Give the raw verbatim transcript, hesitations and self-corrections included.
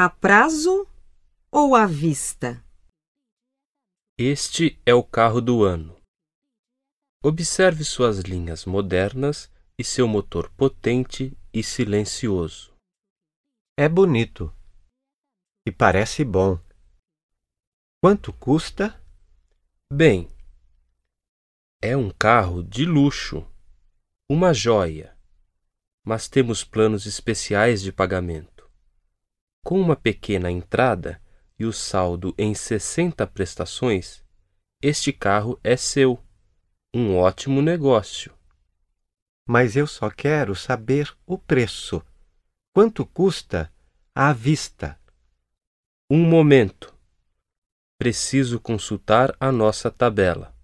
A prazo ou à vista? Este é o carro do ano. Observe suas linhas modernas e seu motor potente e silencioso. É bonito. E parece bom. Quanto custa? Bem, é um carro de luxo, uma joia, mas temos planos especiais de pagamento. Com uma pequena entrada e o saldo em sessenta prestações, este carro é seu, um ótimo negócio. Mas eu só quero saber o preço. Quanto custa à vista? Um momento. Preciso consultar a nossa tabela.